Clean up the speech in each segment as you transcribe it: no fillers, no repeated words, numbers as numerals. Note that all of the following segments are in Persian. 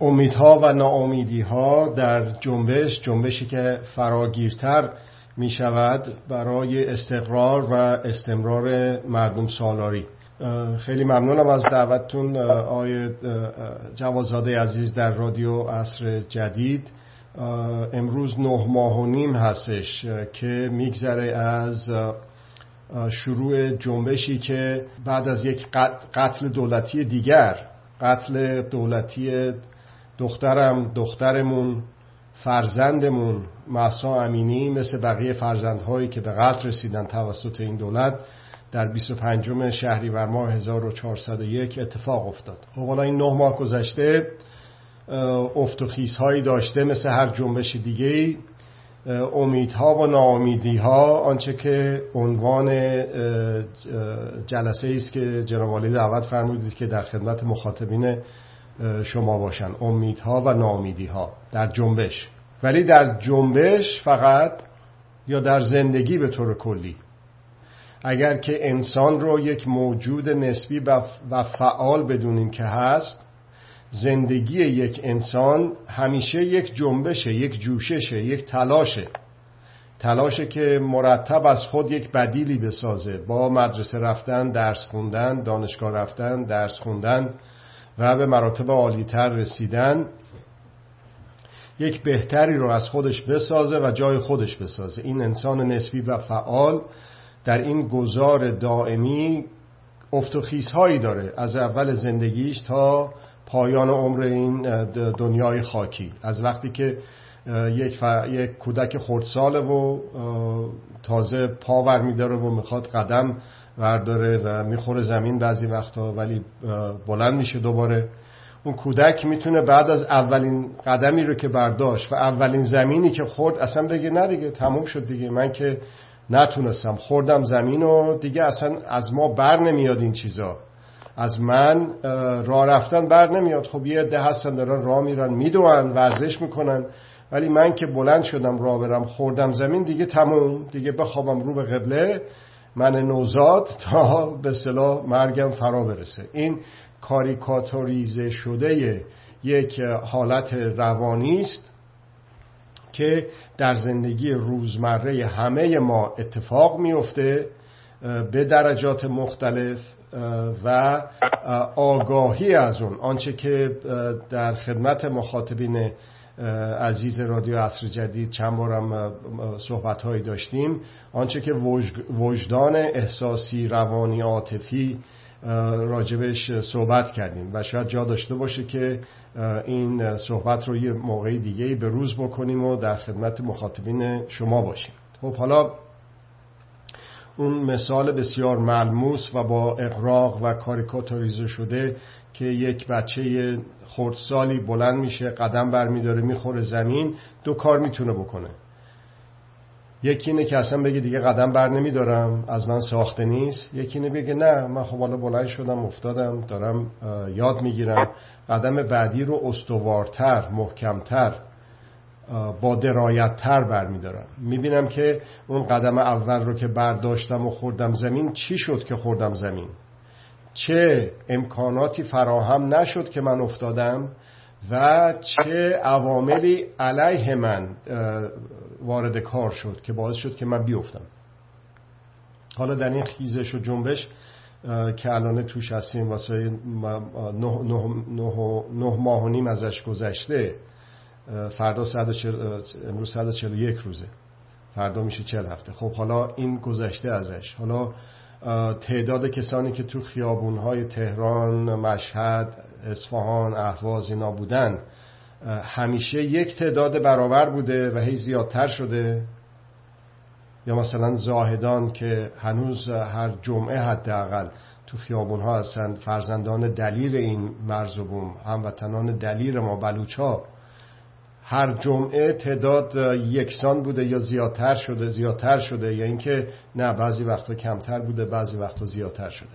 امیدها و ناامیدیها در جنبش، جنبشی که فراگیرتر می شود برای استقرار و استمرار مردم سالاری. خیلی ممنونم از دعوتتون آقای جوادزاده عزیز در رادیو عصر جدید. امروز 9.5 ماه هستش که میگذره از شروع جنبشی که بعد از یک قتل دولتی دیگر، قتل دولتی دخترمون، فرزندمون مهسا امینی، مثل بقیه فرزندهایی که به قتل رسیدن توسط این دولت، در 25 شهریور ماه 1401 اتفاق افتاد. حالا این 9 ماه گذشته، افت و خیزهایی داشته مثل هر جنبش دیگه‌ای، امیدها و ناامیدیها. آنچه که عنوان جلسه‌ای است که جناب عالی دعوت فرمودید که در خدمت مخاطبین شما باشن، امیدها و ناامیدیها در جنبش. ولی در جنبش فقط یا در زندگی به طور کلی، اگر که انسان رو یک موجود نسبی و فعال بدونیم که هست، زندگی یک انسان همیشه یک جنبشه، یک جوششه، یک تلاشه. تلاشه که مرتب از خود یک بدیلی بسازه، با مدرسه رفتن، درس خوندن، دانشگاه رفتن، درس خوندن و به مراتب عالی‌تر رسیدن، یک بهتری رو از خودش بسازه و جای خودش بسازه. این انسان نسبی و فعال در این گذار دائمی افت و خیزهایی داره، از اول زندگیش تا پایان عمر این دنیای خاکی. از وقتی که یک کودک خردساله و تازه پا ور می‌داره و میخواد قدم ورداره و میخوره زمین بعضی وقتا، ولی بلند میشه دوباره، اون کودک میتونه بعد از اولین قدمی رو که برداشت و اولین زمینی که خورد اصلا بگه نه دیگه تموم شد دیگه، من که نتونستم، خوردم زمین و دیگه اصلا از ما بر نمیاد این چیزا، از من راه رفتن بر نمیاد. خب یه عده هستن دارن راه میرن، میدوئن، ورزش میکنن، ولی من که بلند شدم راه برم، خوردم زمین، دیگه تموم، دیگه بخوابم رو به قبله من نوزاد تا به اصطلاح مرگم فرا برسه. این کاریکاتوریزه شده یک حالت روانی است که در زندگی روزمره همه ما اتفاق میفته به درجات مختلف و آگاهی از اون. آنچه که در خدمت مخاطبین عزیز رادیو عصر جدید چند بارم صحبت‌هایی داشتیم، آنچه که وجدان احساسی، روانی، عاطفی راجبش صحبت کردیم و شاید جا داشته باشه که این صحبت رو یه موقعی دیگه به روز بکنیم و در خدمت مخاطبین شما باشیم. خب حالا اون مثال بسیار ملموس و با اغراق و کاریکاتوریزه شده که یک بچه خردسالی بلند میشه، قدم برمیداره، میخوره زمین، دو کار میتونه بکنه. یکی اینه که اصلا بگه دیگه قدم بر نمیدارم، از من ساخته نیست. یکی اینه بگه نه، من خب حالا بلند شدم، افتادم، دارم یاد میگیرم، قدم بعدی رو استوارتر، محکمتر، با درایت تر برمیدارم، میبینم که اون قدم اول رو که برداشتم و خوردم زمین، چی شد که خوردم زمین، چه امکاناتی فراهم نشد که من افتادم و چه عواملی علیه من وارد کار شد که باعث شد که من بیفتم. حالا در این خیزش و جنبش که الان توش هستیم، واسه 9.5 ماه ازش گذشته، فردا امروز 141 روزه، فردا میشه 40 هفته. خب حالا این گذشته ازش. حالا تعداد کسانی که تو خیابون‌های تهران، مشهد، اصفهان، اهواز اینا بودن همیشه یک تعداد برابر بوده و هی زیادتر شده، یا مثلا زاهدان که هنوز هر جمعه حداقل تو خیابون‌ها هستند، فرزندان دلیر این مرز و بوم، هموطنان دلیر ما بلوچ‌ها، هر جمعه تعداد یکسان بوده یا زیادتر شده یا اینکه نه، بعضی وقتا کمتر بوده، بعضی وقتا زیادتر شده.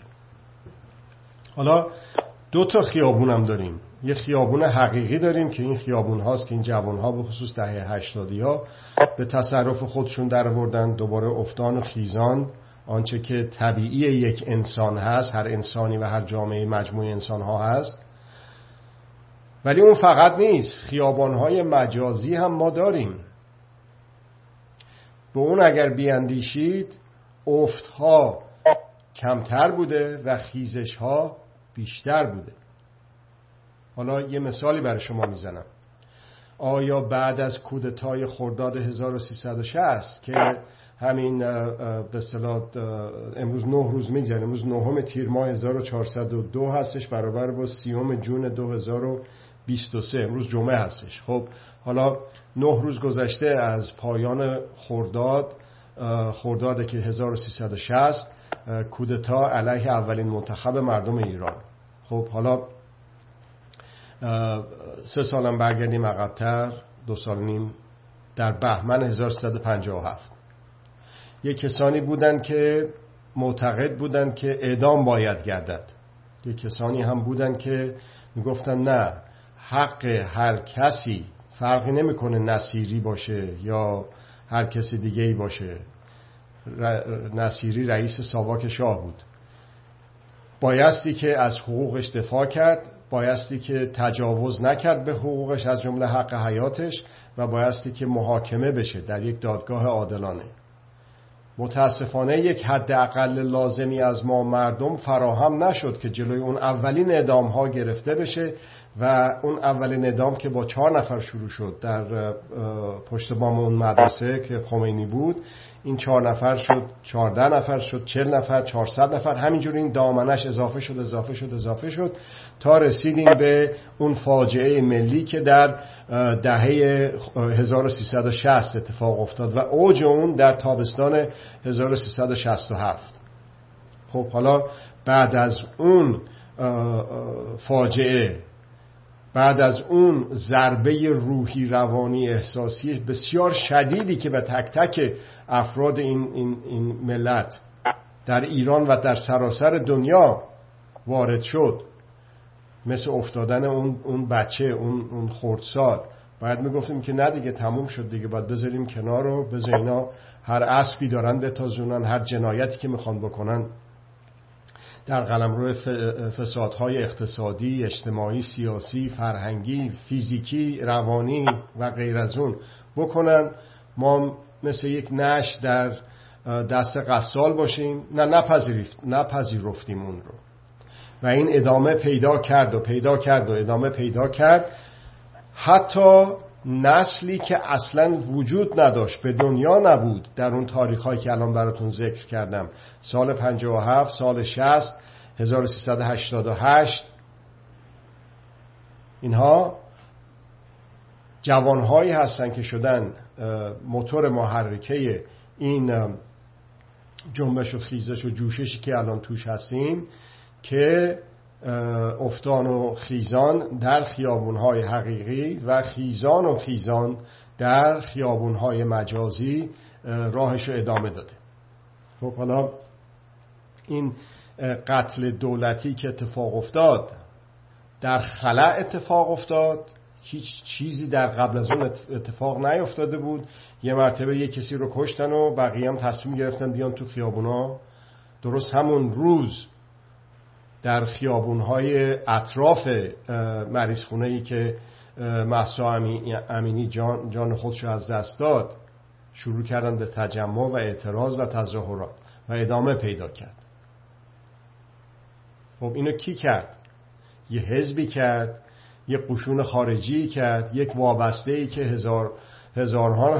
حالا دو تا خیابون هم داریم، یه خیابون حقیقی داریم که این خیابون هاست که این جوان ها به خصوص دهه 80 به تصرف خودشون در آوردن، دوباره افتان و خیزان، آنچه که طبیعی یک انسان هست، هر انسانی و هر جامعه مجموعه انسان ها هست. ولی اون فقط نیست، خیابان‌های مجازی هم ما داریم. به اون اگر بیاندیشید افت‌ها کمتر بوده و خیزش‌ها بیشتر بوده. حالا یه مثالی برای شما میزنم. آیا بعد از کودتای خرداد 1360 که همین به اصطلاح امروز 9 روز میگذره، امروز 9 تیر ماه 1402 هستش، برابر با 30 جون 2023، امروز جمعه هستش. خب حالا 9 روز گذشته از پایان خرداد که 1360، کودتا علیه اولین منتخب مردم ایران. خب حالا 3 سالم برگردیم عقب‌تر، 2.5 سال در بهمن 1357 یک کسانی بودند که معتقد بودند که اعدام باید گردد، یک کسانی هم بودند که میگفتن نه، حق هر کسی، فرقی نمیکنه نصیری باشه یا هر کسی دیگه ای باشه، نصیری رئیس ساواک شاه بود، بایستی که از حقوقش دفاع کرد، بایستی که تجاوز نکرد به حقوقش از جمله حق حیاتش، و بایستی که محاکمه بشه در یک دادگاه عادلانه. متاسفانه یک حداقل لازمی از ما مردم فراهم نشد که جلوی اون اولین اعدام ها گرفته بشه، و اون اولین اعدام که با 4 نفر شروع شد در پشت بام اون مدرسه که خمینی بود، این 4 نفر شد 14 نفر شد 40 نفر 400 نفر، همینجوری این دامنش اضافه شد تا رسیدیم به اون فاجعه ملی که در دهه 1360 اتفاق افتاد و اوج اون در تابستان 1367. خب حالا بعد از اون فاجعه، بعد از اون ضربه روحی، روانی، احساسی بسیار شدیدی که به تک تک افراد این ملت در ایران و در سراسر دنیا وارد شد، مثل افتادن اون بچه، اون خردسال، باید میگفتیم که نه دیگه، تموم شد دیگه، باید بذاریم کنار رو، بذار اینا هر اسبی دارن بتازونن، هر جنایتی که میخوان بکنن در قلمرو فسادهای اقتصادی، اجتماعی، سیاسی، فرهنگی، فیزیکی، روانی و غیر از اون بکنن، ما مثل یک نعش در دست غسال باشیم. نه، نپذیرفتیم اون رو، و این ادامه پیدا کرد و ادامه پیدا کرد، حتی نسلی که اصلا وجود نداشت، به دنیا نبود در اون تاریخ‌هایی که الان براتون ذکر کردم، سال 57، سال 60، 1388، اینها جوانهایی هستن که شدن موتور محرکه این جنبش و خیزش و جوششی که الان توش هستیم، که افتان و خیزان در خیابان‌های حقیقی و خیزان و خیزان در خیابان‌های مجازی راهش رو ادامه داده. خب حالا این قتل دولتی که اتفاق افتاد در خلأ اتفاق افتاد، هیچ چیزی در قبل از اون اتفاق نیفتاده بود، یه مرتبه یه کسی رو کشتن و بقیه هم تصمیم گرفتن بیان تو خیابونا. درست همون روز در خیابون‌های اطراف مریضخونه‌ای که مهسا امینی جان خودش را از دست داد، شروع کردن به تجمع و اعتراض و تظاهرات و ادامه پیدا کرد. خب اینو کی کرد؟ یه حزبی کرد، یه قشون خارجی کرد، یک وابسته‌ای که هزارها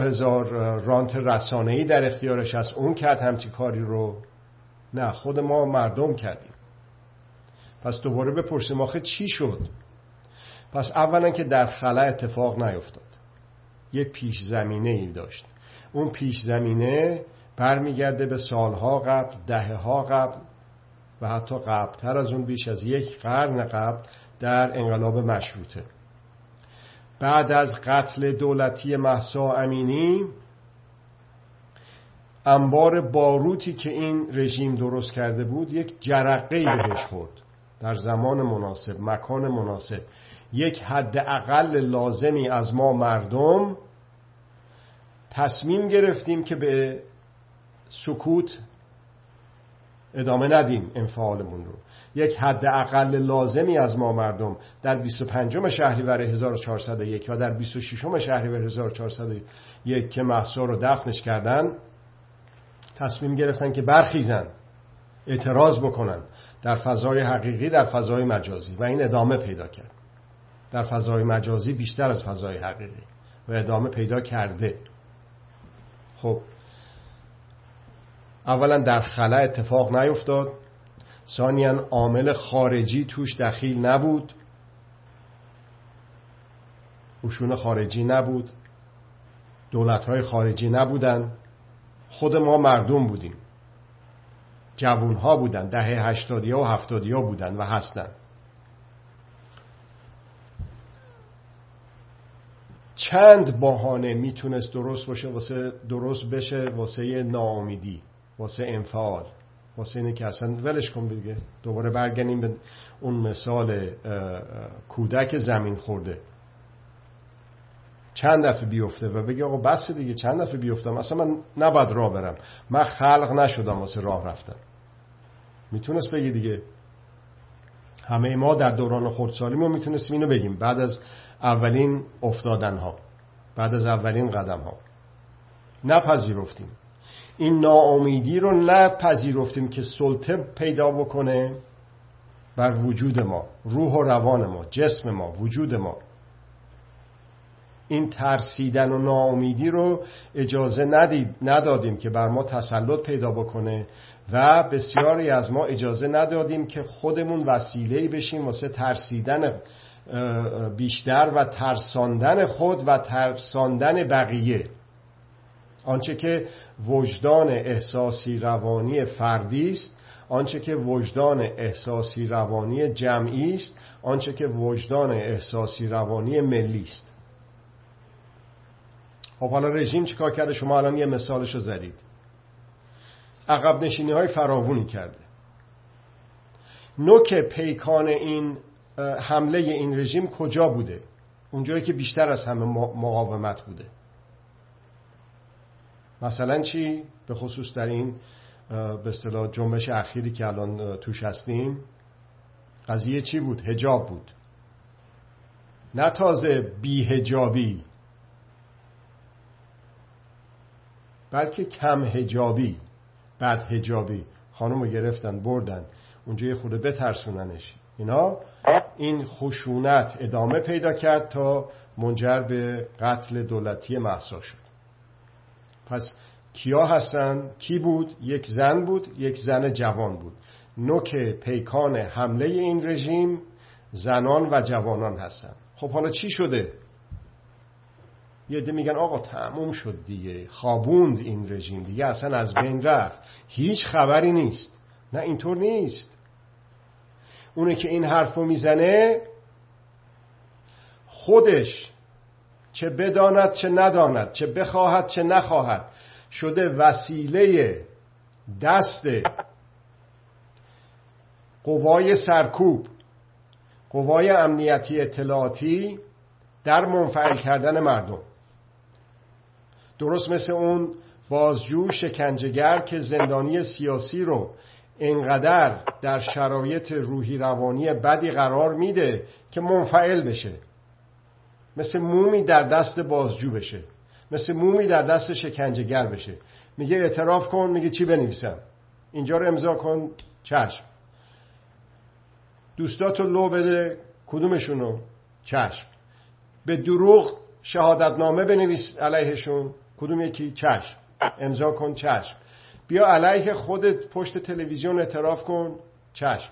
رانت رسانه‌ای در اختیارش هست، اون کرد همچی کاری رو؟ نه، خود ما مردم کردیم. پس دوباره بپرسیم آخه چی شد؟ پس اولا که در خلا اتفاق نیفتاد، یه پیش زمینه ای داشت. اون پیش زمینه برمیگرده به سالها قبل، دهها قبل و حتی قبلتر از اون، بیش از 1 قرن قبل، در انقلاب مشروطه. بعد از قتل دولتی مهسا امینی، انبار باروتی که این رژیم درست کرده بود یک جرقه‌ای بهش خورد، در زمان مناسب، مکان مناسب. یک حد اقل لازمی از ما مردم تصمیم گرفتیم که به سکوت ادامه ندیم انفعالمون رو. یک حد اقل لازمی از ما مردم در 25 شهریور 1401 و در 26 شهریور 1401 که مهسا رو دفنش کردن، تصمیم گرفتن که برخیزن، اعتراض بکنن در فضای حقیقی، در فضای مجازی، و این ادامه پیدا کرد در فضای مجازی بیشتر از فضای حقیقی و ادامه پیدا کرده. خب اولا در خلا اتفاق نیفتاد، ثانیاً عامل خارجی توش دخیل نبود، اوشون خارجی نبود، دولت‌های خارجی نبودن، خود ما مردم بودیم، جوان‌ها بودن، دهه 80 و 70 بودن و هستن. چند بهانه میتونست درست باشه واسه واسه ناامیدی، واسه انفعال، واسه اینه که اصلا ولش کن دیگه. دوباره برگردیم به اون مثال کودک زمین خورده، چند دفعه بیفته و بگه آقا بس دیگه، چند دفعه بیفتم، اصلا من نباید راه برم، من خلق نشدم واسه راه رفتن. میتونست بگی دیگه، همه ما در دوران خردسالیمون میتونستیم اینو بگیم، بعد از اولین افتادنها، بعد از اولین قدمها. نپذیرفتیم، این ناامیدی رو نپذیرفتیم که سلطه پیدا بکنه بر وجود ما، روح و روان ما، جسم ما، وجود ما. این ترسیدن و ناامیدی رو اجازه ندادیم که بر ما تسلط پیدا بکنه و بسیاری از ما اجازه ندادیم که خودمون وسیله‌ای بشیم واسه ترسیدن بیشتر و ترساندن خود و ترساندن بقیه. آنچه که وجدان احساسی روانی فردی است، آنچه که وجدان احساسی روانی جمعی است، آنچه که وجدان احساسی روانی ملی است. خب حالا رژیم چیکار کرده؟ شما الان یه مثالشو زدید. عقب نشینی‌های فراوانی کرده. نوک پیکان این حمله این رژیم کجا بوده؟ اونجایی که بیشتر از همه مقاومت بوده. مثلا چی؟ به خصوص در این به اصطلاح جنبش اخیری که الان توش هستیم، قضیه چی بود؟ حجاب بود. نه تازه بی‌حجابی، بلکه کم حجابی، بد حجابی. خانومو گرفتن بردن اونجا یه خورده بترسوننش اینا. این خشونت ادامه پیدا کرد تا منجر به قتل دولتی مهسا شد. پس کیا هستن؟ کی بود؟ یک زن بود، یک زن جوان بود. نوک پیکان حمله این رژیم زنان و جوانان هستن. خب حالا چی شده؟ یه عده میگن آقا تموم شد دیگه، خوابوند این رژیم دیگه، اصلا از بین رفت، هیچ خبری نیست. نه اینطور نیست. اونه که این حرفو میزنه خودش چه بداند چه نداند، چه بخواهد چه نخواهد، شده وسیله دست قوای سرکوب، قوای امنیتی اطلاعاتی در منفعل کردن مردم. درست مثل اون بازجو شکنجهگر که زندانی سیاسی رو اینقدر در شرایط روحی روانی بدی قرار میده که منفعل بشه، مثل مومی در دست بازجو بشه، مثل مومی در دست شکنجهگر بشه. میگه اعتراف کن، میگه چی بنویسم، اینجا رو امضا کن، چشم، دوستاتو لو بده، کدومشونو، چشم، به دروغ شهادتنامه بنویس علیهشون، کدوم یکی، چشم، امضا کن، چشم، بیا علیه خودت پشت تلویزیون اعتراف کن، چشم.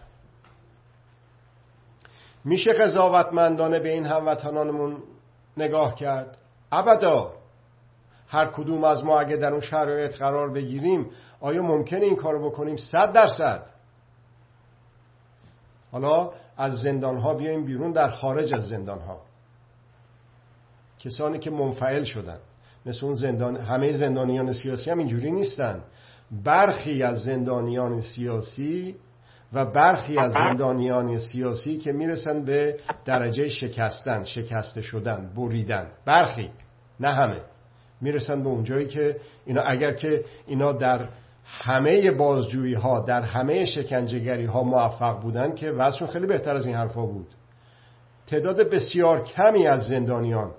میشه قضاوتمندانه به این هموطنانمون نگاه کرد؟ ابدا. هر کدوم از ما اگه در اون شرایط قرار بگیریم، آیا ممکنه این کارو بکنیم؟ 100%. حالا از زندانها بیایم بیرون، در خارج از زندانها کسانی که منفعل شدن، مثل اون زندان، همه زندانیان سیاسی هم اینجوری نیستن. برخی از زندانیان سیاسی و برخی از زندانیان سیاسی که میرسن به درجه شکستن، شکسته شدن، بریدن، برخی، نه همه، میرسن به اونجایی که اینا، اگر که اینا در همه بازجویی ها در همه شکنجهگری ها موفق بودن که وضعشون خیلی بهتر از این حرفا بود. تعداد بسیار کمی از زندانیان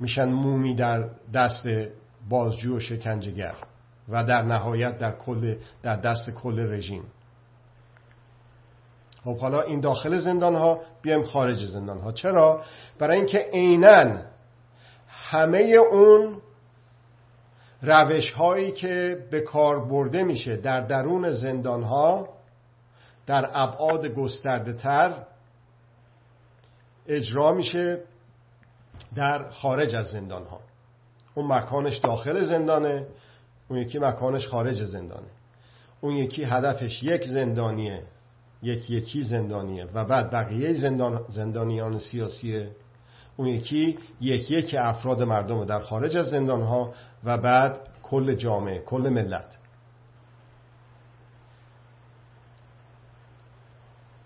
میشن مومی در دست بازجو و شکنجهگر و در نهایت در دست کل رژیم. خب حالا این داخل زندان ها، بیایم خارج زندان ها. چرا؟ برای اینکه عیناً همه اون روش هایی که به کار برده میشه در درون زندان ها در ابعاد گسترده تر اجرا میشه در خارج از زندان ها. اون مکانش داخل زندانه، اون یکی مکانش خارج زندانه. اون یکی هدفش یک زندانیه، یکی زندانیه و بعد بقیه زندانیان سیاسیه. اون یکی یکی افراد مردم در خارج از زندان ها و بعد کل جامعه، کل ملت.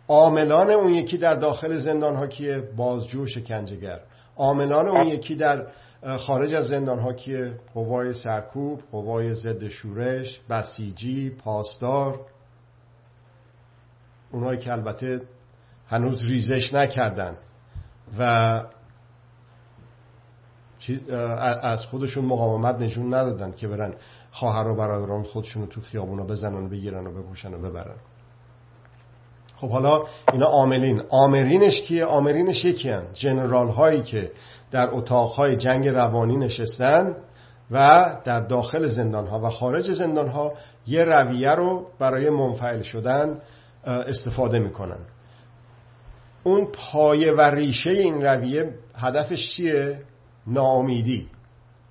عاملان اون یکی در داخل زندان ها کیه؟ بازجو شکنجهگر. عاملان اون یکی در خارج از زندان ها کیه؟ قوای سرکوب، قوای ضد شورش، بسیجی، پاسدار، اونایی که البته هنوز ریزش نکردن و از خودشون مقاومت نشون ندادن که برن خواهر و برادران خودشونو تو خیابونا بزنن و بگیرن و بکشن و ببرن. خب حالا اینا عاملین. آمرینش کیه؟ آمرینش یکی هن، جنرال هایی که در اتاقهای جنگ روانی نشستن و در داخل زندان ها و خارج زندان ها یه رویه رو برای منفعل شدن استفاده میکنن. اون پایه و ریشه این رویه هدفش چیه؟ ناامیدی،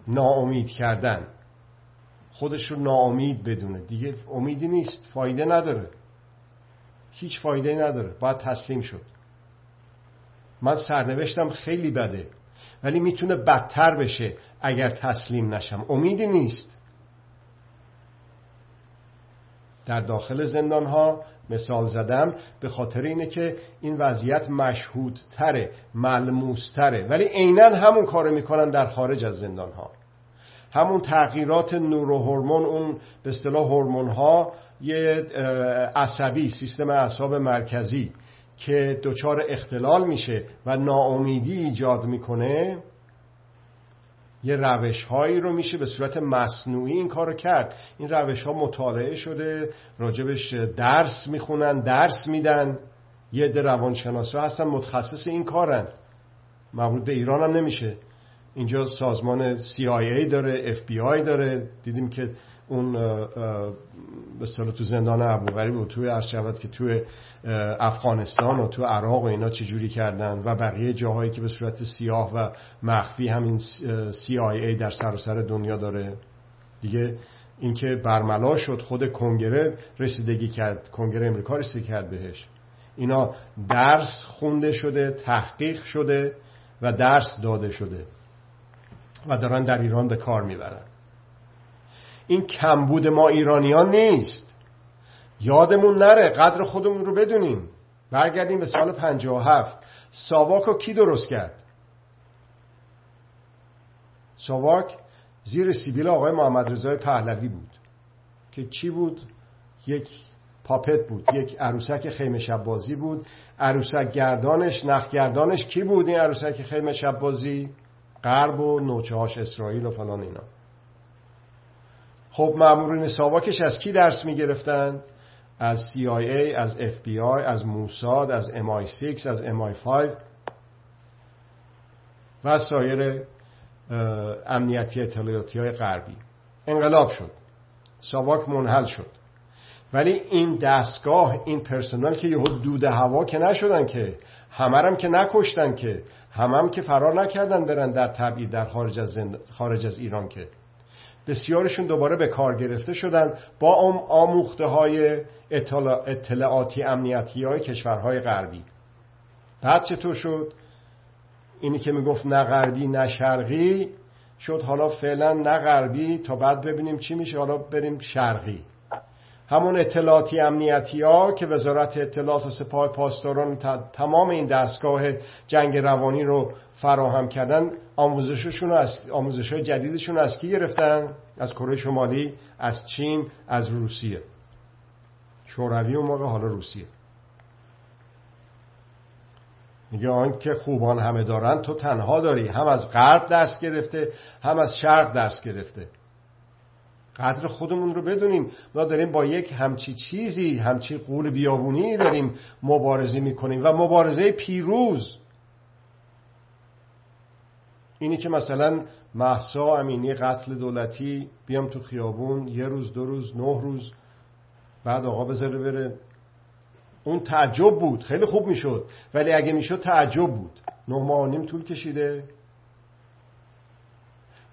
ناامید کردن، خودش رو ناامید بدونه. دیگه امیدی نیست، فایده نداره، هیچ فایده نداره، باید تسلیم شد. من سرنوشتم خیلی بده ولی میتونه بدتر بشه اگر تسلیم نشم. امیدی نیست. در داخل زندان ها مثال زدم به خاطر اینه که این وضعیت مشهودتره، ملموستره، ولی عیناً همون کارو میکنن در خارج از زندان ها. همون تغییرات نوروهورمون، اون به اصطلاح هورمون ها یه عصبی، سیستم اعصاب مرکزی که دچار اختلال میشه و ناامیدی ایجاد میکنه، یه روش هایی رو میشه به صورت مصنوعی این کار رو کرد. این روش ها مطالعه شده، راجبش درس میخونن، درس میدن. یه عده روانشناسا هستن متخصص این کارن. مربوط به ایران هم نمیشه. اینجا سازمان CIA داره، FBI داره. دیدیم که اون به اصطلاح تو زندان ابوغریب و توی ارشد که توی افغانستان و تو عراق و اینا چجوری کردن و بقیه جاهایی که به صورت سیاه و مخفی همین CIA در سراسر دنیا داره دیگه. اینکه برملا شد، خود کنگره رسیدگی کرد، کنگره امریکا رسیدگی کرد بهش. اینا درس خونده شده، تحقیق شده و درس داده شده و دارن در ایران به کار میبرن. این کمبود ما ایرانیان نیست، یادمون نره، قدر خودمون رو بدونیم. برگردیم به سال 57. ساواک رو کی درست کرد؟ ساواک زیر سیبیل آقای محمد رضا پهلوی بود که چی بود؟ یک پاپت بود، یک عروسک خیمه شب بازی بود. عروسک گردانش، نخ گردانش کی بود این عروسک خیمه شب بازی؟ غرب و نوچه‌هاش اسرائیل و فلان اینا. خب مامورین ساواکش از کی درس میگرفتن؟ از CIA، از FBI، از موساد، از MI6، از MI5 و سایر امنیتی اطلاعاتی های غربی. انقلاب شد، ساواک منحل شد، ولی این دستگاه، این پرسنل که یهو دوده هوا که نشدن، که همرم که نکشتن، که همم که فرار نکردن برن در تبعید در خارج از ایران، که بسیارشون دوباره به کار گرفته شدن با آموخته های اطلاعاتی امنیتی های کشورهای غربی. بعد چطور شد؟ اینی که میگفت نه غربی نه شرقی شد. حالا فعلا نه غربی تا بعد ببینیم چی میشه، حالا بریم شرقی. همون اطلاعاتی امنیتی ها که وزارت اطلاعات و سپاه پاسداران تمام این دستگاه جنگ روانی رو فراهم کردن، آموزش‌های جدیدشون از کی گرفتن؟ از کره شمالی، از چین، از روسیه، شوروی اون موقع، حالا روسیه. میگه آن که خوبان همه دارن تو تنها داری. هم از غرب درس گرفته، هم از شرق درس گرفته. قدر خودمون رو بدونیم. ما داریم با یک همچی چیزی، همچی غول بیابونی داریم مبارزه میکنیم و مبارزه پیروز. اینی که مثلا مهسا امینی قتل دولتی بیام تو خیابون یه روز، دو روز، 9 روز بعد آقا بذاره بره، اون تعجب بود، خیلی خوب میشد، ولی اگه میشد تعجب بود. 9.5 ماه طول کشیده.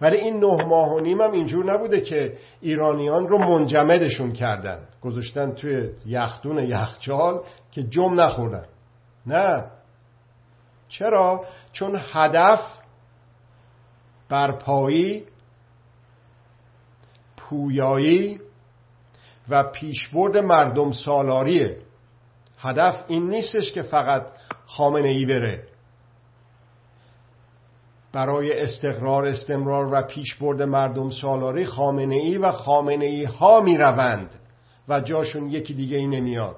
ولی این 9.5 ماه هم اینجور نبوده که ایرانیان رو منجمدشون کردن، گذاشتن توی یخدون یخچال که جم نخوردن. نه. چرا؟ چون هدف برپایی، پویایی و پیشبرد مردم سالاریه. هدف این نیستش که فقط خامنه‌ای بره. برای استقرار، استمرار و پیشبرد مردم سالاری خامنه‌ای و خامنه‌ای ها می روند و جاشون یکی دیگه ای نمیاد.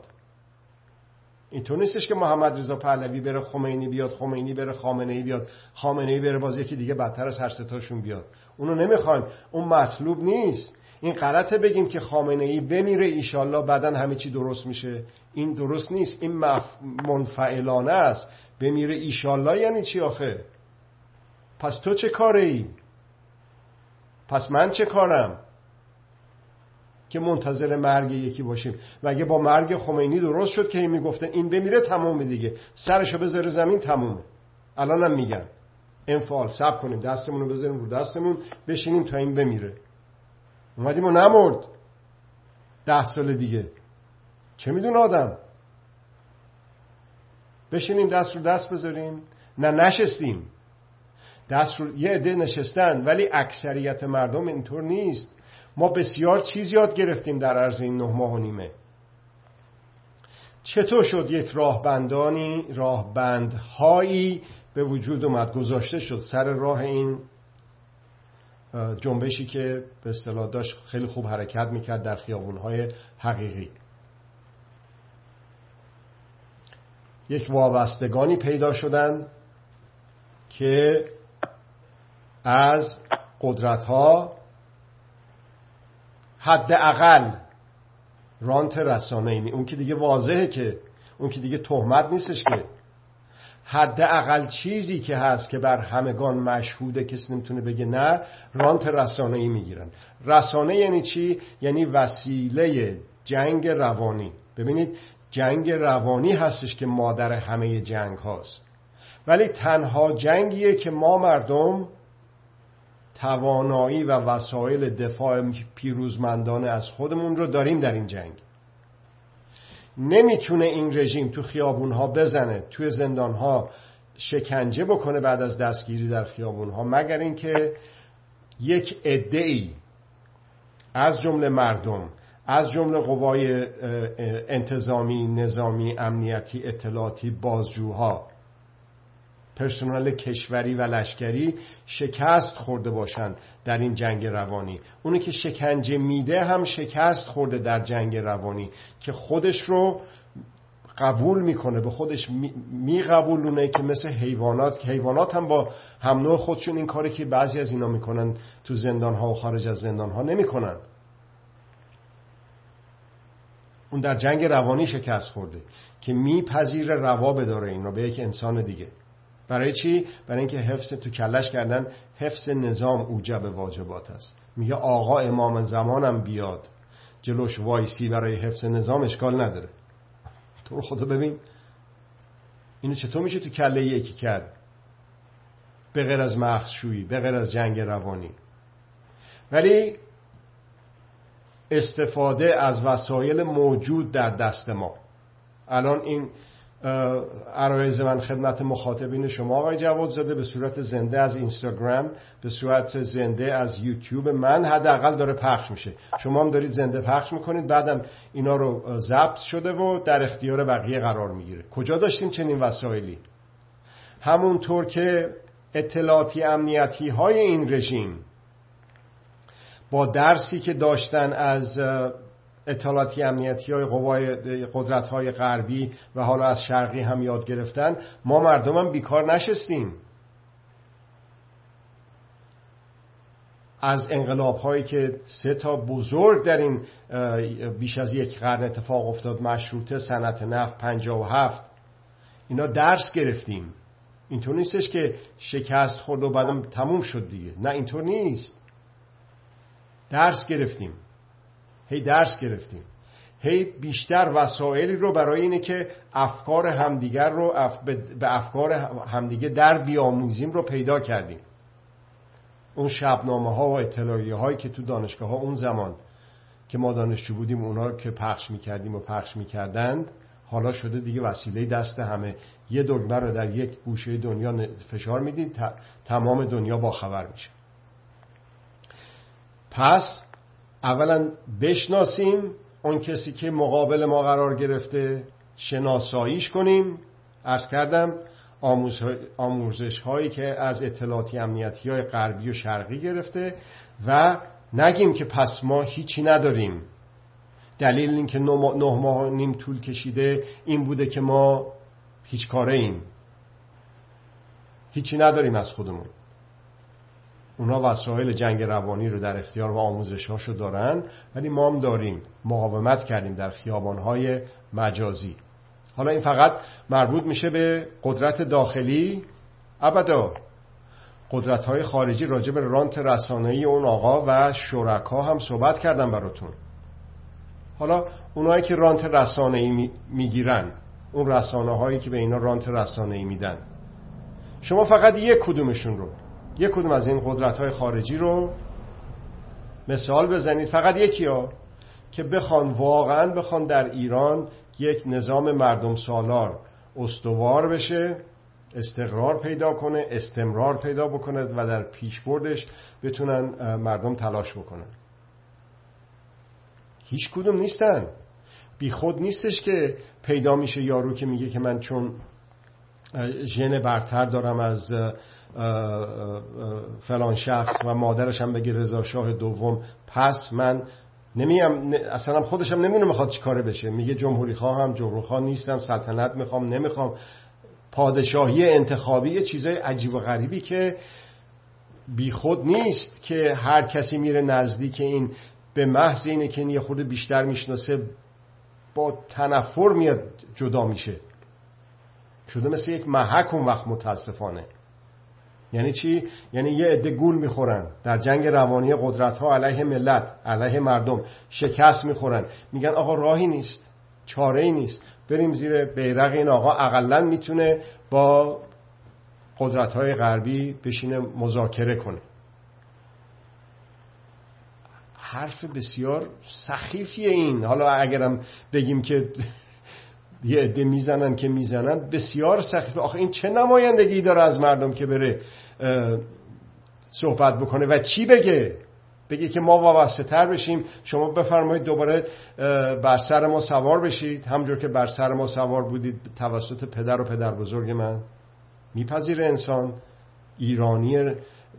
اینطور نیستش که محمد رضا پهلوی بره، خمینی بیاد، خمینی بره، خامنه‌ای بیاد، خامنه‌ای بره، باز یکی دیگه بدتر از هر ستاشون بیاد. اونو نمیخوایم، اون مطلوب نیست. این غلطه بگیم که خامنه‌ای بمیره ایشالله بعدن همه چی درست میشه. این درست نیست، این منفعلانه است. بمیره ایشالله یعنی چی آخه؟ پس تو چه کاره ای؟ پس من چه کارم که منتظر مرگ یکی باشیم؟ و اگه با مرگ خمینی درست شد که این میگفتن این بمیره تمومه دیگه، سرشو بذاره زمین تمومه. الانم میگن انفعال، صبر کنیم، دستمونو بذاریم رو دستمون، بشینیم تا این بمیره. اومدیم و نمرد. 10 سال دیگه چه میدونه آدم؟ بشینیم دست رو دست بذاریم؟ نه، نشستیم دست رو، یه عده نشستن، ولی اکثریت مردم اینطور نیست. ما بسیار چیز یاد گرفتیم در عرض این 9.5 ماه. چطور شد یک راهبندهایی به وجود اومد، گذاشته شد سر راه این جنبشی که به اصطلاح داشت خیلی خوب حرکت میکرد در خیابونهای حقیقی. یک وابستگانی پیدا شدن که از قدرت‌ها، حداقل رانت رسانه‌ای، اون که دیگه واضحه، که اون که دیگه تهمت نیستش، که حداقل چیزی که هست که بر همگان مشهوده، کسی نمیتونه بگه نه، رانت رسانه‌ای میگیرن. رسانه یعنی چی؟ یعنی وسیله جنگ روانی. ببینید، جنگ روانی هستش که مادر همه جنگ هاست، ولی تنها جنگیه که ما مردم توانایی و وسایل دفاع پیروزمندانه از خودمون رو داریم. در این جنگ نمیتونه این رژیم تو خیابونها بزنه، تو زندانها شکنجه بکنه بعد از دستگیری در خیابونها، مگر اینکه یک عده‌ای از جمله مردم، از جمله قوای انتظامی، نظامی، امنیتی، اطلاعاتی، بازجوها، پرسنل کشوری و لشکری شکست خورده باشن در این جنگ روانی. اونی که شکنجه میده هم شکست خورده در جنگ روانی، که خودش رو قبول میکنه، به خودش میقبولونه که مثل حیوانات هم با هم نوع خودشون این کاری که بعضی از اینا میکنن تو زندانها و خارج از زندانها نمیکنن. اون در جنگ روانی شکست خورده که میپذیره روا بداره این رو به یک انسان دیگه. برای چی؟ برای اینکه حفظ تو کلش کردن حفظ نظام اوجب واجبات است. میگه آقا امام زمانم بیاد جلوش وایسی برای حفظ نظام، اشکال نداره. تو رو خدا ببین اینو چطور میشه تو کله یکی کرد به غیر از مغزشویی، به غیر از جنگ روانی؟ ولی استفاده از وسایل موجود در دست ما. الان این عرایض من خدمت مخاطبین شما آقای جوادزاده به صورت زنده از اینستاگرام، به صورت زنده از یوتیوب من حداقل داره پخش میشه. شما هم دارید زنده پخش میکنید، بعدم اینا رو ضبط شده و در اختیار بقیه قرار میگیره. کجا داشتیم چنین وسایلی؟ همونطور که اطلاعاتی امنیتی های این رژیم با درسی که داشتن از اطلاعاتی امنیتی های قوای قدرت های غربی و حالا از شرقی هم یاد گرفتن، ما مردم هم بیکار نشستیم. از انقلاب هایی که سه تا بزرگ در این بیش از یک قرن اتفاق افتاد، مشروطه، صنعت نفت، 57، اینا درس گرفتیم. اینطور نیستش که شکست خورد و بعدم تموم شد دیگه، نه اینطور نیست. درس گرفتیم، هی بیشتر وسایلی رو برای اینه که افکار همدیگر رو به افکار همدیگه در بیاموزیم رو پیدا کردیم. اون شبنامه ها و اطلاعیه هایی که تو دانشگاه ها اون زمان که ما دانشجو بودیم اونا که پخش میکردیم و پخش میکردند، حالا شده دیگه وسیله دست همه. یه دکمه رو در یک گوشه دنیا فشار میدید، تمام دنیا با خبر میشه. پس اولا بشناسیم اون کسی که مقابل ما قرار گرفته، شناساییش کنیم. عرض کردم آموزش هایی که از اطلاعاتی امنیتی های غربی و شرقی گرفته، و نگیم که پس ما هیچی نداریم. دلیل این که 9 ماه و نیم طول کشیده این بوده که ما هیچ کاره ایم، هیچی نداریم از خودمون. اونا وسایل جنگ روانی رو در اختیار و آموزش‌هاشو دارن، ولی ما هم داریم، مقاومت کردیم در خیابان‌های مجازی. حالا این فقط مربوط میشه به قدرت داخلی، ابدا قدرت‌های خارجی. راجع به رانت رسانه‌ای اون آقا و شرکا هم صحبت کردم براتون. حالا اونایی که رانت رسانه‌ای میگیرن، اون رسانه‌هایی که به اینا رانت رسانه‌ای میدن، شما فقط یک کدومشون رو، یک کدوم از این قدرت‌های خارجی رو مثال بزنید، فقط یکی ها که بخوان واقعاً بخوان در ایران یک نظام مردم سالار استوار بشه، استقرار پیدا کنه، استمرار پیدا بکنه و در پیشبردش بتونن مردم تلاش بکنن. هیچ کدوم نیستن. بی خود نیستش که پیدا میشه یارو که میگه که من چون ژن برتر دارم از فلان شخص و مادرش هم بگه رضا شاه دوم، پس من اصلا خودش هم نمیدونه میخواد چی کاره بشه. میگه جمهوری خواهم، جمهوری خواه نیستم، سلطنت میخوام، نمیخوام پادشاهی انتخابی. یه چیزای عجیب و غریبی که بی خود نیست، که هر کسی میره نزدیک این به محض اینه که یه خورده بیشتر میشناسه با تنفر میاد جدا میشه. شده مثل یک محک اون وقت، متاسفانه. یعنی چی؟ یعنی یه عده گول میخورن در جنگ روانی قدرت ها علیه ملت، علیه مردم شکست میخورن، میگن آقا راهی نیست، چاره ای نیست، بریم زیر بیرق این آقا، اقلن میتونه با قدرت های غربی بشینه مذاکره کنه. حرف بسیار سخیفیه این. حالا اگرم بگیم که یه عده میزنن که میزنن، بسیار سخیفه. آخه این چه نمایندگی داره از مردم که بره صحبت بکنه و چی بگه؟ بگه که ما وابسته تر بشیم، شما بفرمایید دوباره بر سر ما سوار بشید همجور که بر سر ما سوار بودید توسط پدر و پدر بزرگ من. میپذیره انسان ایرانی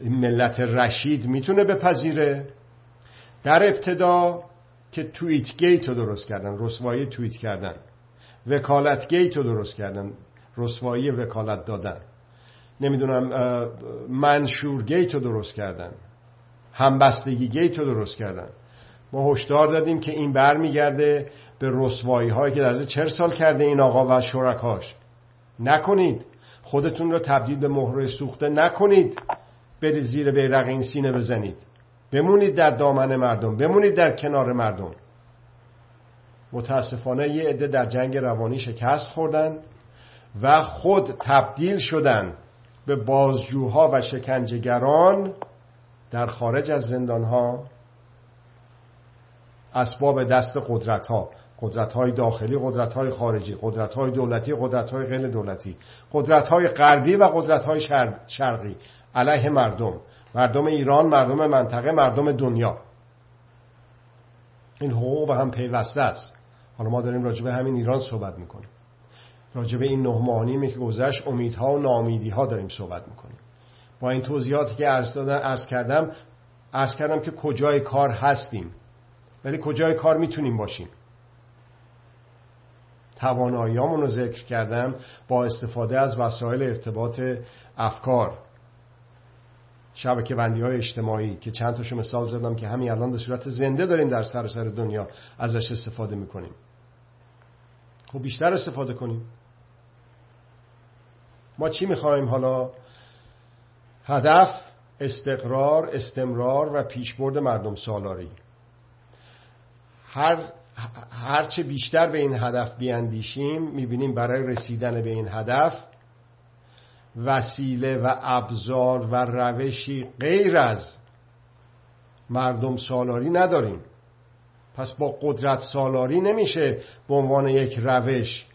ملت رشید؟ میتونه بپذیره؟ در ابتدا که توییت گیت رو درست کردن، رسوایی توییت کردن، وکالت گیت رو درست کردن، رسوایی وکالت دادن، نمیدونم منشور گیت رو درست کردن، همبستگی گیت رو درست کردن. ما هشدار دادیم که این برمیگرده به رسوایی هایی که در از 40 سال کرده این آقا و شرکاش. نکنید خودتون رو تبدیل به مهره سوخته نکنید، برید زیر بیرق این سینه بزنید، بمونید در دامن مردم، بمونید در کنار مردم. متاسفانه یه عده در جنگ روانی شکست خوردن و خود تبدیل شدن به بازجوها و شکنجهگران در خارج از زندانها، اسباب دست قدرتها قدرت‌های داخلی، قدرت‌های خارجی، قدرت‌های دولتی، قدرت‌های غیر دولتی، قدرت‌های غربی و قدرت‌های شرقی علیه مردم، مردم ایران، مردم منطقه، مردم دنیا. این حقوق به هم پیوسته است. حالا ما داریم راجع به همین ایران صحبت می‌کنیم. راجع به این 9 ماهه‌ای که گذشت، امیدها و ناامیدی‌ها داریم صحبت می‌کنیم. با این توضیحاتی که عرض کردم که کجای کار هستیم، ولی کجای کار میتونیم باشیم. تواناییامون رو ذکر کردم با استفاده از وسایل ارتباط افکار، شبکه بندی‌های اجتماعی که چند تاشو مثال زدم که همین الان به صورت زنده داریم در سراسر دنیا ازش استفاده میکنیم. خب بیشتر استفاده کنیم. ما چی میخوایم حالا؟ هدف استقرار، استمرار و پیشبرد مردم سالاری. هرچه بیشتر به این هدف بیاندیشیم، میبینیم برای رسیدن به این هدف وسیله و ابزار و روشی غیر از مردم سالاری نداریم. پس با قدرت سالاری نمیشه به عنوان یک روش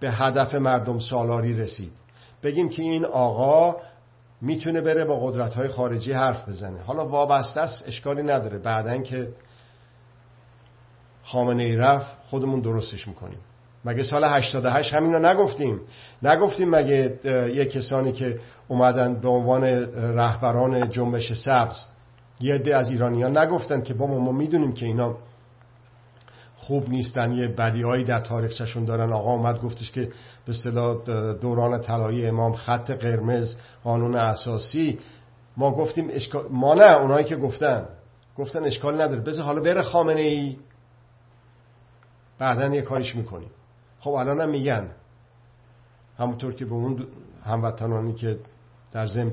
به هدف مردم سالاری رسید. بگیم که این آقا میتونه بره با قدرت‌های خارجی حرف بزنه، حالا وابسته است، اشکالی نداره، بعدن که خامنه‌ای رفت خودمون درستش میکنیم. مگه سال 88 همینو نگفتیم؟ مگه یه کسانی که اومدن به عنوان رهبران جنبش سبز، یه عده از ایرانیان نگفتن که بابا ما میدونیم که اینا خوب نیستن، یه بدیایی در تاریخچه‌شون دارن. آقا اومد گفتش که به اصطلاح دوران طلایی امام، خط قرمز، قانون اساسی. ما گفتیم اشکال، ما نه، اونایی که گفتن اشکال نداره، بذار حالا بره خامنه‌ای، بعدن یه کاریش میکنیم. خب الان هم میگن، همونطور که به اون هموطنانی که در ضمن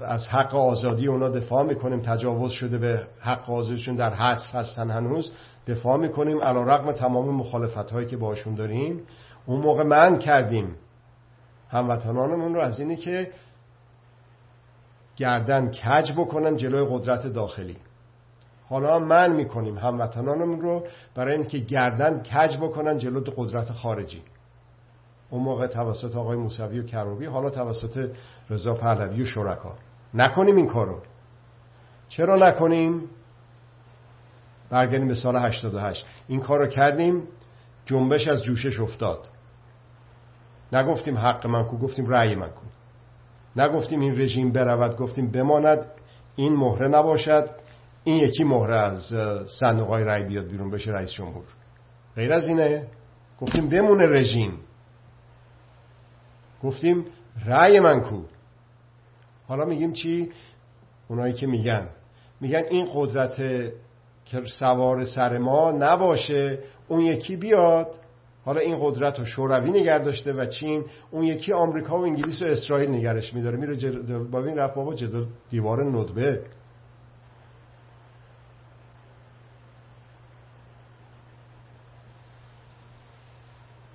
از حق آزادی اونا دفاع میکنیم، تجاوز شده به حق آزادیشون، در حبس هستن هنوز، دفاع میکنیم علی رغم تمام مخالفت‌هایی که باشون داریم. اون موقع منع کردیم هموطنانمون رو از اینی که گردن کج بکنن جلوی قدرت داخلی. حالا منع میکنیم هموطنانمون رو برای اینکه گردن کج بکنن جلوی قدرت خارجی. اون موقع توسط آقای موسوی و کروبی، حالا توسط رضا پهلوی و شرکا. نکنیم این کارو. چرا نکنیم؟ برگردیم به سال 88. این کارو کردیم، جنبش از جوشش افتاد. نگفتیم حق من کو، گفتیم رأی من کو. نگفتیم این رژیم برود، گفتیم بماند، این مهره نباشد، این یکی مهره از صندوق‌های رأی بیاد بیرون بشه رئیس جمهور. غیر از اینه؟ گفتیم بمونه رژیم. گفتیم رأی من کو. حالا میگیم چی؟ اونایی که میگن این قدرت که سوار سر ما نباشه، اون یکی بیاد. حالا این قدرت رو شوروی نگه داشته و چین، اون یکی آمریکا و انگلیس و اسرائیل نگرش میداره. میره بابین رفت بابا جلو دیوار ندبه.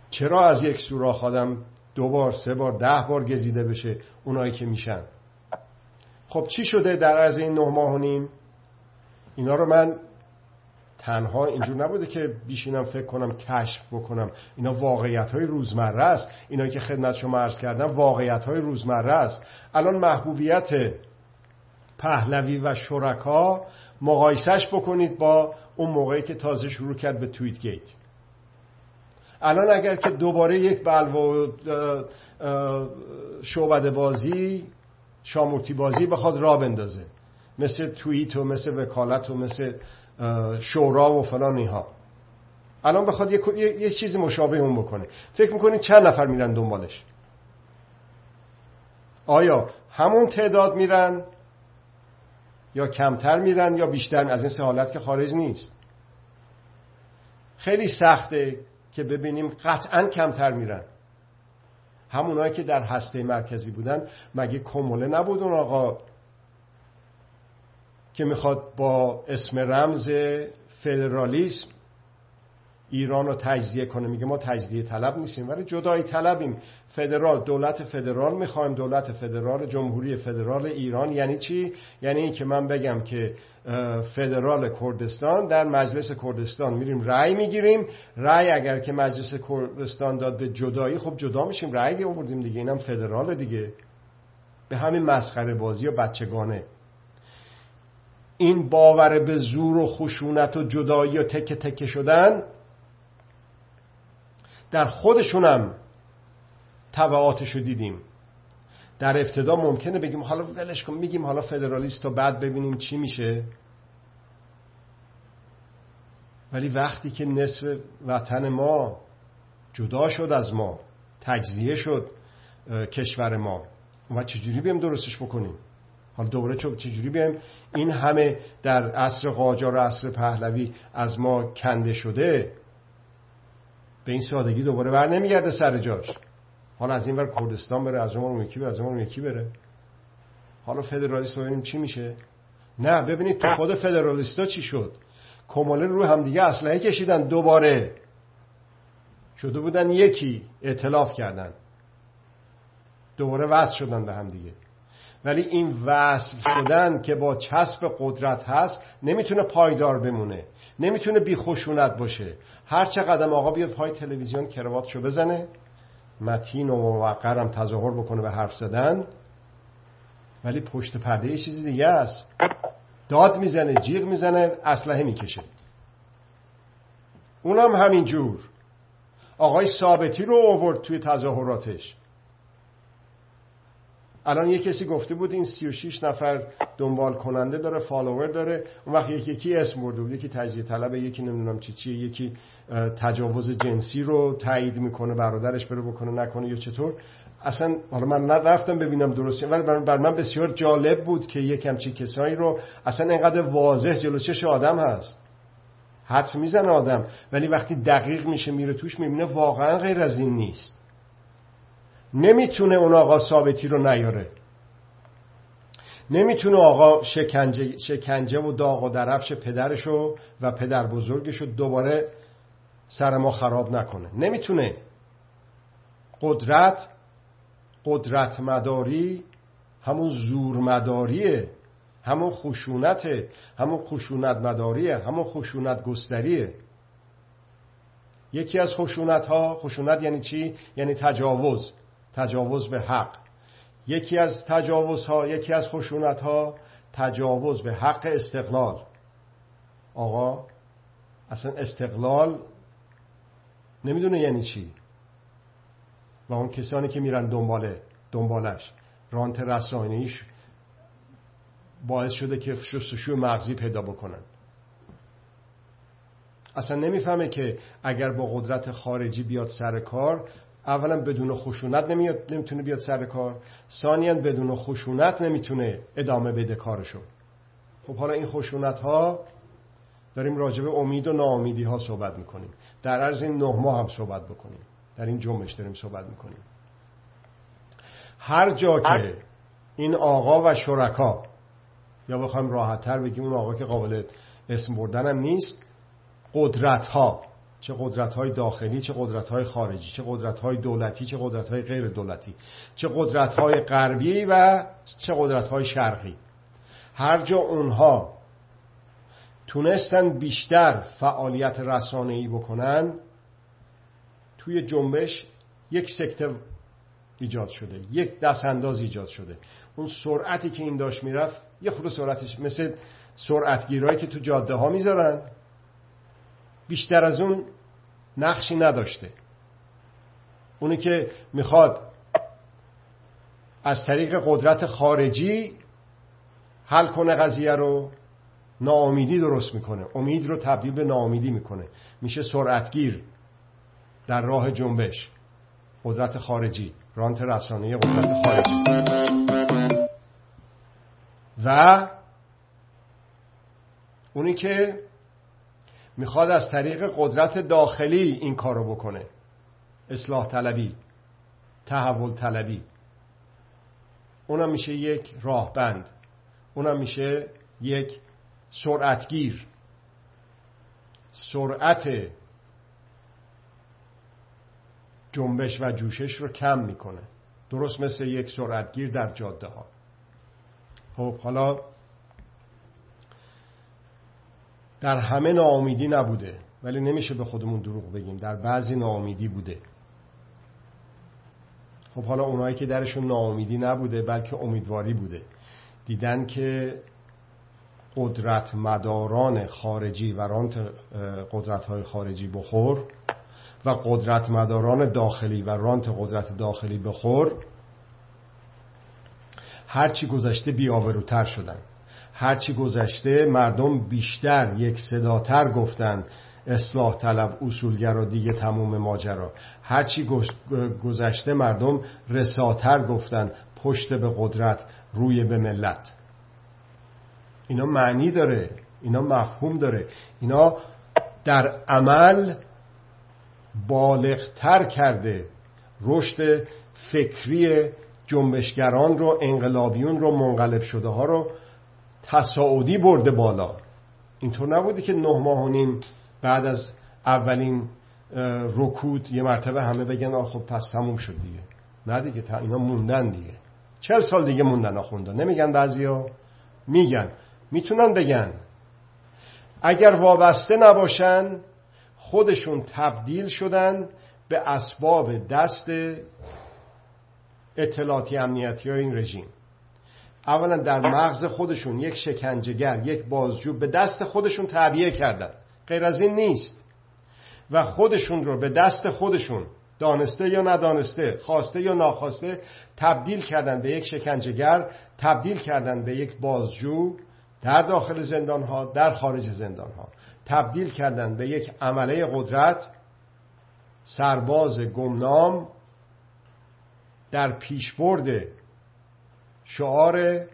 چرا از یک سوراخ آدم 2 بار 3 بار 10 بار گزیده بشه اونایی که میشن؟ خب چی شده در عرض این 9 ماه و نیم؟ اینا رو من تنها اینجور نبوده که بیشینم فکر کنم کشف بکنم، اینا واقعیت‌های روزمره است. اینایی که خدمت شما عرض کردم واقعیت‌های روزمره است. الان محبوبیت پهلوی و شرکا مقایسش بکنید با اون موقعی که تازه شروع کرد به توییت گیت. الان اگر که دوباره یک بلوا شعبده بازی، شامورتی بازی بخواد را بندازه، مثل توییت و مثل وکالت و مثل شورا و فلان، اینها الان بخواد یه چیزی مشابه اون بکنه، فکر میکنید چند نفر میرن دنبالش؟ آیا همون تعداد میرن یا کمتر میرن یا بیشتر؟ از این سه حالت که خارج نیست. خیلی سخته که ببینیم، قطعا کمتر میرن. همونایی که در هسته مرکزی بودن، مگه کومله نبود اون آقا که میخواد با اسم رمز فدرالیسم ایران رو تجزیه کنه، میگه ما تجزیه طلب نیستیم ولی جدایی طلبیم، فدرال، دولت فدرال میخوایم، دولت فدرال، جمهوری فدرال ایران. یعنی چی؟ یعنی این که من بگم که فدرال کردستان در مجلس کردستان میریم رأی میگیریم، رأی اگر که مجلس کردستان داد به جدایی خب جدا میشیم، رأی دیگه آوردیم دیگه، اینم فدرال دیگه. به همین مسخره بازی و بچگانه این باور به زور و خشونت و جدایی و تکه تکه شدن در خودشونم تبعاتشو دیدیم. در ابتدا ممکنه بگیم حالا ولش کن، میگیم حالا فدرالیست و بعد ببینیم چی میشه، ولی وقتی که نصف وطن ما جدا شد از ما، تجزیه شد کشور ما، ما چجوری بیم درستش بکنیم؟ حالا دوباره چجوری بیم این همه در عصر قاجار و عصر پهلوی از ما کنده شده به این سادگی دوباره بر نمیگرده سر جاش. حالا از این ور کردستان بره، از اون یکی بره، از اون یکی بره، حالا فدرالیست ببینیم چی میشه. نه ببینید تو خود فدرالیستا چی شد، کومله رو هم دیگه اسلحه کشیدن، دوباره شده بودن یکی، ائتلاف کردن، دوباره وصل شدن به هم دیگه. ولی این وصل شدن که با چسب قدرت هست نمیتونه پایدار بمونه، نمیتونه بی خشونت باشه. هر چه قدم آقا بیاد پای تلویزیون کراواتشو بزنه، متین و موقرم تظاهر بکنه به حرف زدن، ولی پشت پرده یه چیزی دیگه است. داد میزنه، جیغ میزنه، اسلحه میکشه. اونم همین جور آقای ثابتی رو آورد توی تظاهراتش. الان یه کسی گفته بود این 36 نفر دنبال کننده داره، فالوور داره، اون وقت یکی اسم برده بود، یکی تجزیه طلبه، یکی نمیدونم چی چیه، یکی تجاوز جنسی رو تایید میکنه، برادرش بره بکنه نکنه یا چطور. اصلا حالا من رفتم ببینم درسته، ولی بر من بسیار جالب بود که یکم چی کسایی رو اصلا اینقدر واضح جلو چش آدم هست، حدس میزنه آدم، ولی وقتی دقیق میشه میره توش میبینه واقعا غیر از این نیست. نمیتونه اون آقا ثابتی رو نیاره، نمیتونه آقا شکنجه و داغ و درفش پدرشو و پدر بزرگشو دوباره سر ما خراب نکنه. نمیتونه. قدرت مداری همون زور مداریه، همون خشونته، همون خشونت مداریه، همون خشونت گستریه. یکی از خشونت‌ها، خشونت یعنی چی؟ یعنی تجاوز به حق. یکی از تجاوزها، یکی از خشونت‌ها، تجاوز به حق استقلال. آقا اصلا استقلال نمیدونه یعنی چی، و اون کسانی که میرن دنبالش رانت رسانه‌ایش باعث شده که شستشوی مغزی پیدا بکنن. اصلا نمیفهمه که اگر با قدرت خارجی بیاد سر کار، اولا بدون خشونت نمیتونه بیاد سر کار، ثانیا بدون خشونت نمیتونه ادامه بده کارشو. خب حالا این خشونت ها، داریم راجع به امید و ناامیدی ها صحبت میکنیم، در عرض این 9 ماه هم صحبت بکنیم، در این جنبش داریم صحبت میکنیم. هر جا که این آقا و شرکا، یا بخوایم راحت تر بگیم اون آقا که قابل اسم بردن هم نیست، قدرت‌ها، چه قدرت‌های داخلی، چه قدرت‌های خارجی، چه قدرت‌های دولتی، چه قدرت‌های غیر دولتی، چه قدرت‌های غربی و چه قدرت‌های شرقی، هر جا اونها تونستن بیشتر فعالیت رسانه‌ای بکنن، توی جنبش یک سکته ایجاد شده، یک دستانداز ایجاد شده. اون سرعتی که این داشت میرفت، یه خورده سرعتش مثل سرعتگیرایی که تو جاده‌ها میذارن، بیشتر از اون نقشی نداشته. اونی که میخواد از طریق قدرت خارجی حل کنه قضیه رو، ناامیدی درست میکنه، امید رو تبدیل به ناامیدی میکنه، میشه سرعتگیر در راه جنبش. قدرت خارجی، رانت رسانه‌ای قدرت خارجی و اونی که میخواد از طریق قدرت داخلی این کارو بکنه، اصلاح طلبی، تحول طلبی، اونم میشه یک راهبند، اونم میشه یک سرعتگیر. سرعت جنبش و جوشش رو کم میکنه، درست مثل یک سرعتگیر در جاده ها. خب حالا در همه ناامیدی نبوده، ولی نمیشه به خودمون دروغ بگیم، در بعضی ناامیدی بوده. خب حالا اونایی که درشون ناامیدی نبوده بلکه امیدواری بوده، دیدن که قدرت مداران خارجی و رانت قدرت های خارجی بخور و قدرت مداران داخلی و رانت قدرت داخلی بخور، هرچی گذشته بی‌آبروتر شدن، هرچی گذشته مردم بیشتر یک صداتر گفتن اصلاح طلب، اصولگر و دیگه تموم ماجرا. هرچی گذشته مردم رساتر گفتن پشت به قدرت، روی به ملت. اینا معنی داره، اینا مفهوم داره، اینا در عمل بالغتر کرده رشد فکری جنبشگران رو، انقلابیون رو، منقلب شده ها رو تصاعدی برده بالا. اینطور نبوده که 9 ماه و نیم بعد از اولین رکود یه مرتبه همه بگن آ خب پس تموم شد دیگه. نه دیگه، اینا موندن دیگه، 40 سال دیگه موندن آخوندا. نمیگن بعضیا، میگن، میتونن بگن. اگر وابسته نباشن خودشون تبدیل شدن به اسباب دست اطلاعاتی امنیتی های این رژیم. اولا در مغز خودشون یک شکنجهگر، یک بازجو به دست خودشون تعبیه کردن، غیر از این نیست، و خودشون رو به دست خودشون دانسته یا ندانسته، خواسته یا ناخواسته تبدیل کردن به یک شکنجهگر، تبدیل کردن به یک بازجو در داخل زندانها، در خارج زندانها، تبدیل کردن به یک عمله قدرت، سرباز گمنام در پیشبرد شعار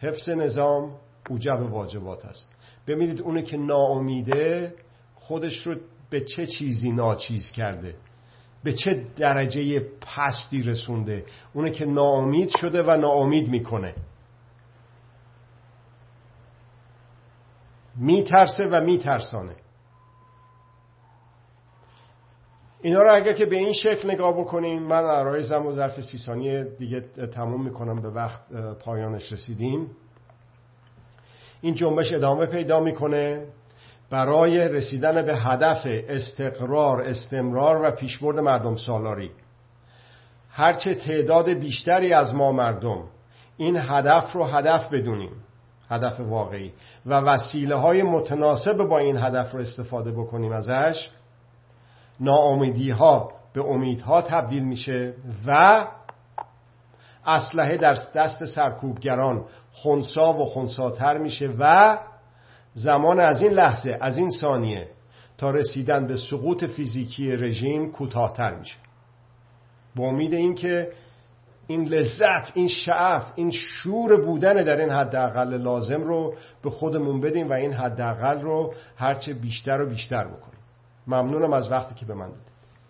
حفظ نظام اوجب واجبات است. ببینید اونه که ناامیده خودش رو به چه چیزی ناچیز کرده، به چه درجه پستی رسونده، اونه که ناامید شده و ناامید میکنه، میترسه و میترسانه. اینا رو اگر که به این شکل نگاه بکنیم، من عرایزم و ظرف 30 ثانیه دیگه تموم میکنم، به وقت پایانش رسیدیم. این جنبش ادامه پیدا میکنه برای رسیدن به هدف استقرار، استمرار و پیشبرد مردم سالاری. هرچه تعداد بیشتری از ما مردم این هدف رو هدف بدونیم، هدف واقعی، و وسیله های متناسب با این هدف رو استفاده بکنیم ازش، ناامیدی ها به امیدها تبدیل میشه و اسلحه در دست سرکوبگران خنثی و خنثی‌تر میشه و زمان از این لحظه، از این ثانیه تا رسیدن به سقوط فیزیکی رژیم کوتاه‌تر میشه. با امید این که این لذت، این شعف، این شور بودن در این حداقل لازم رو به خودمون بدیم و این حداقل رو هرچه بیشتر و بیشتر بکنیم. ممنونم از وقتی که به من دادید.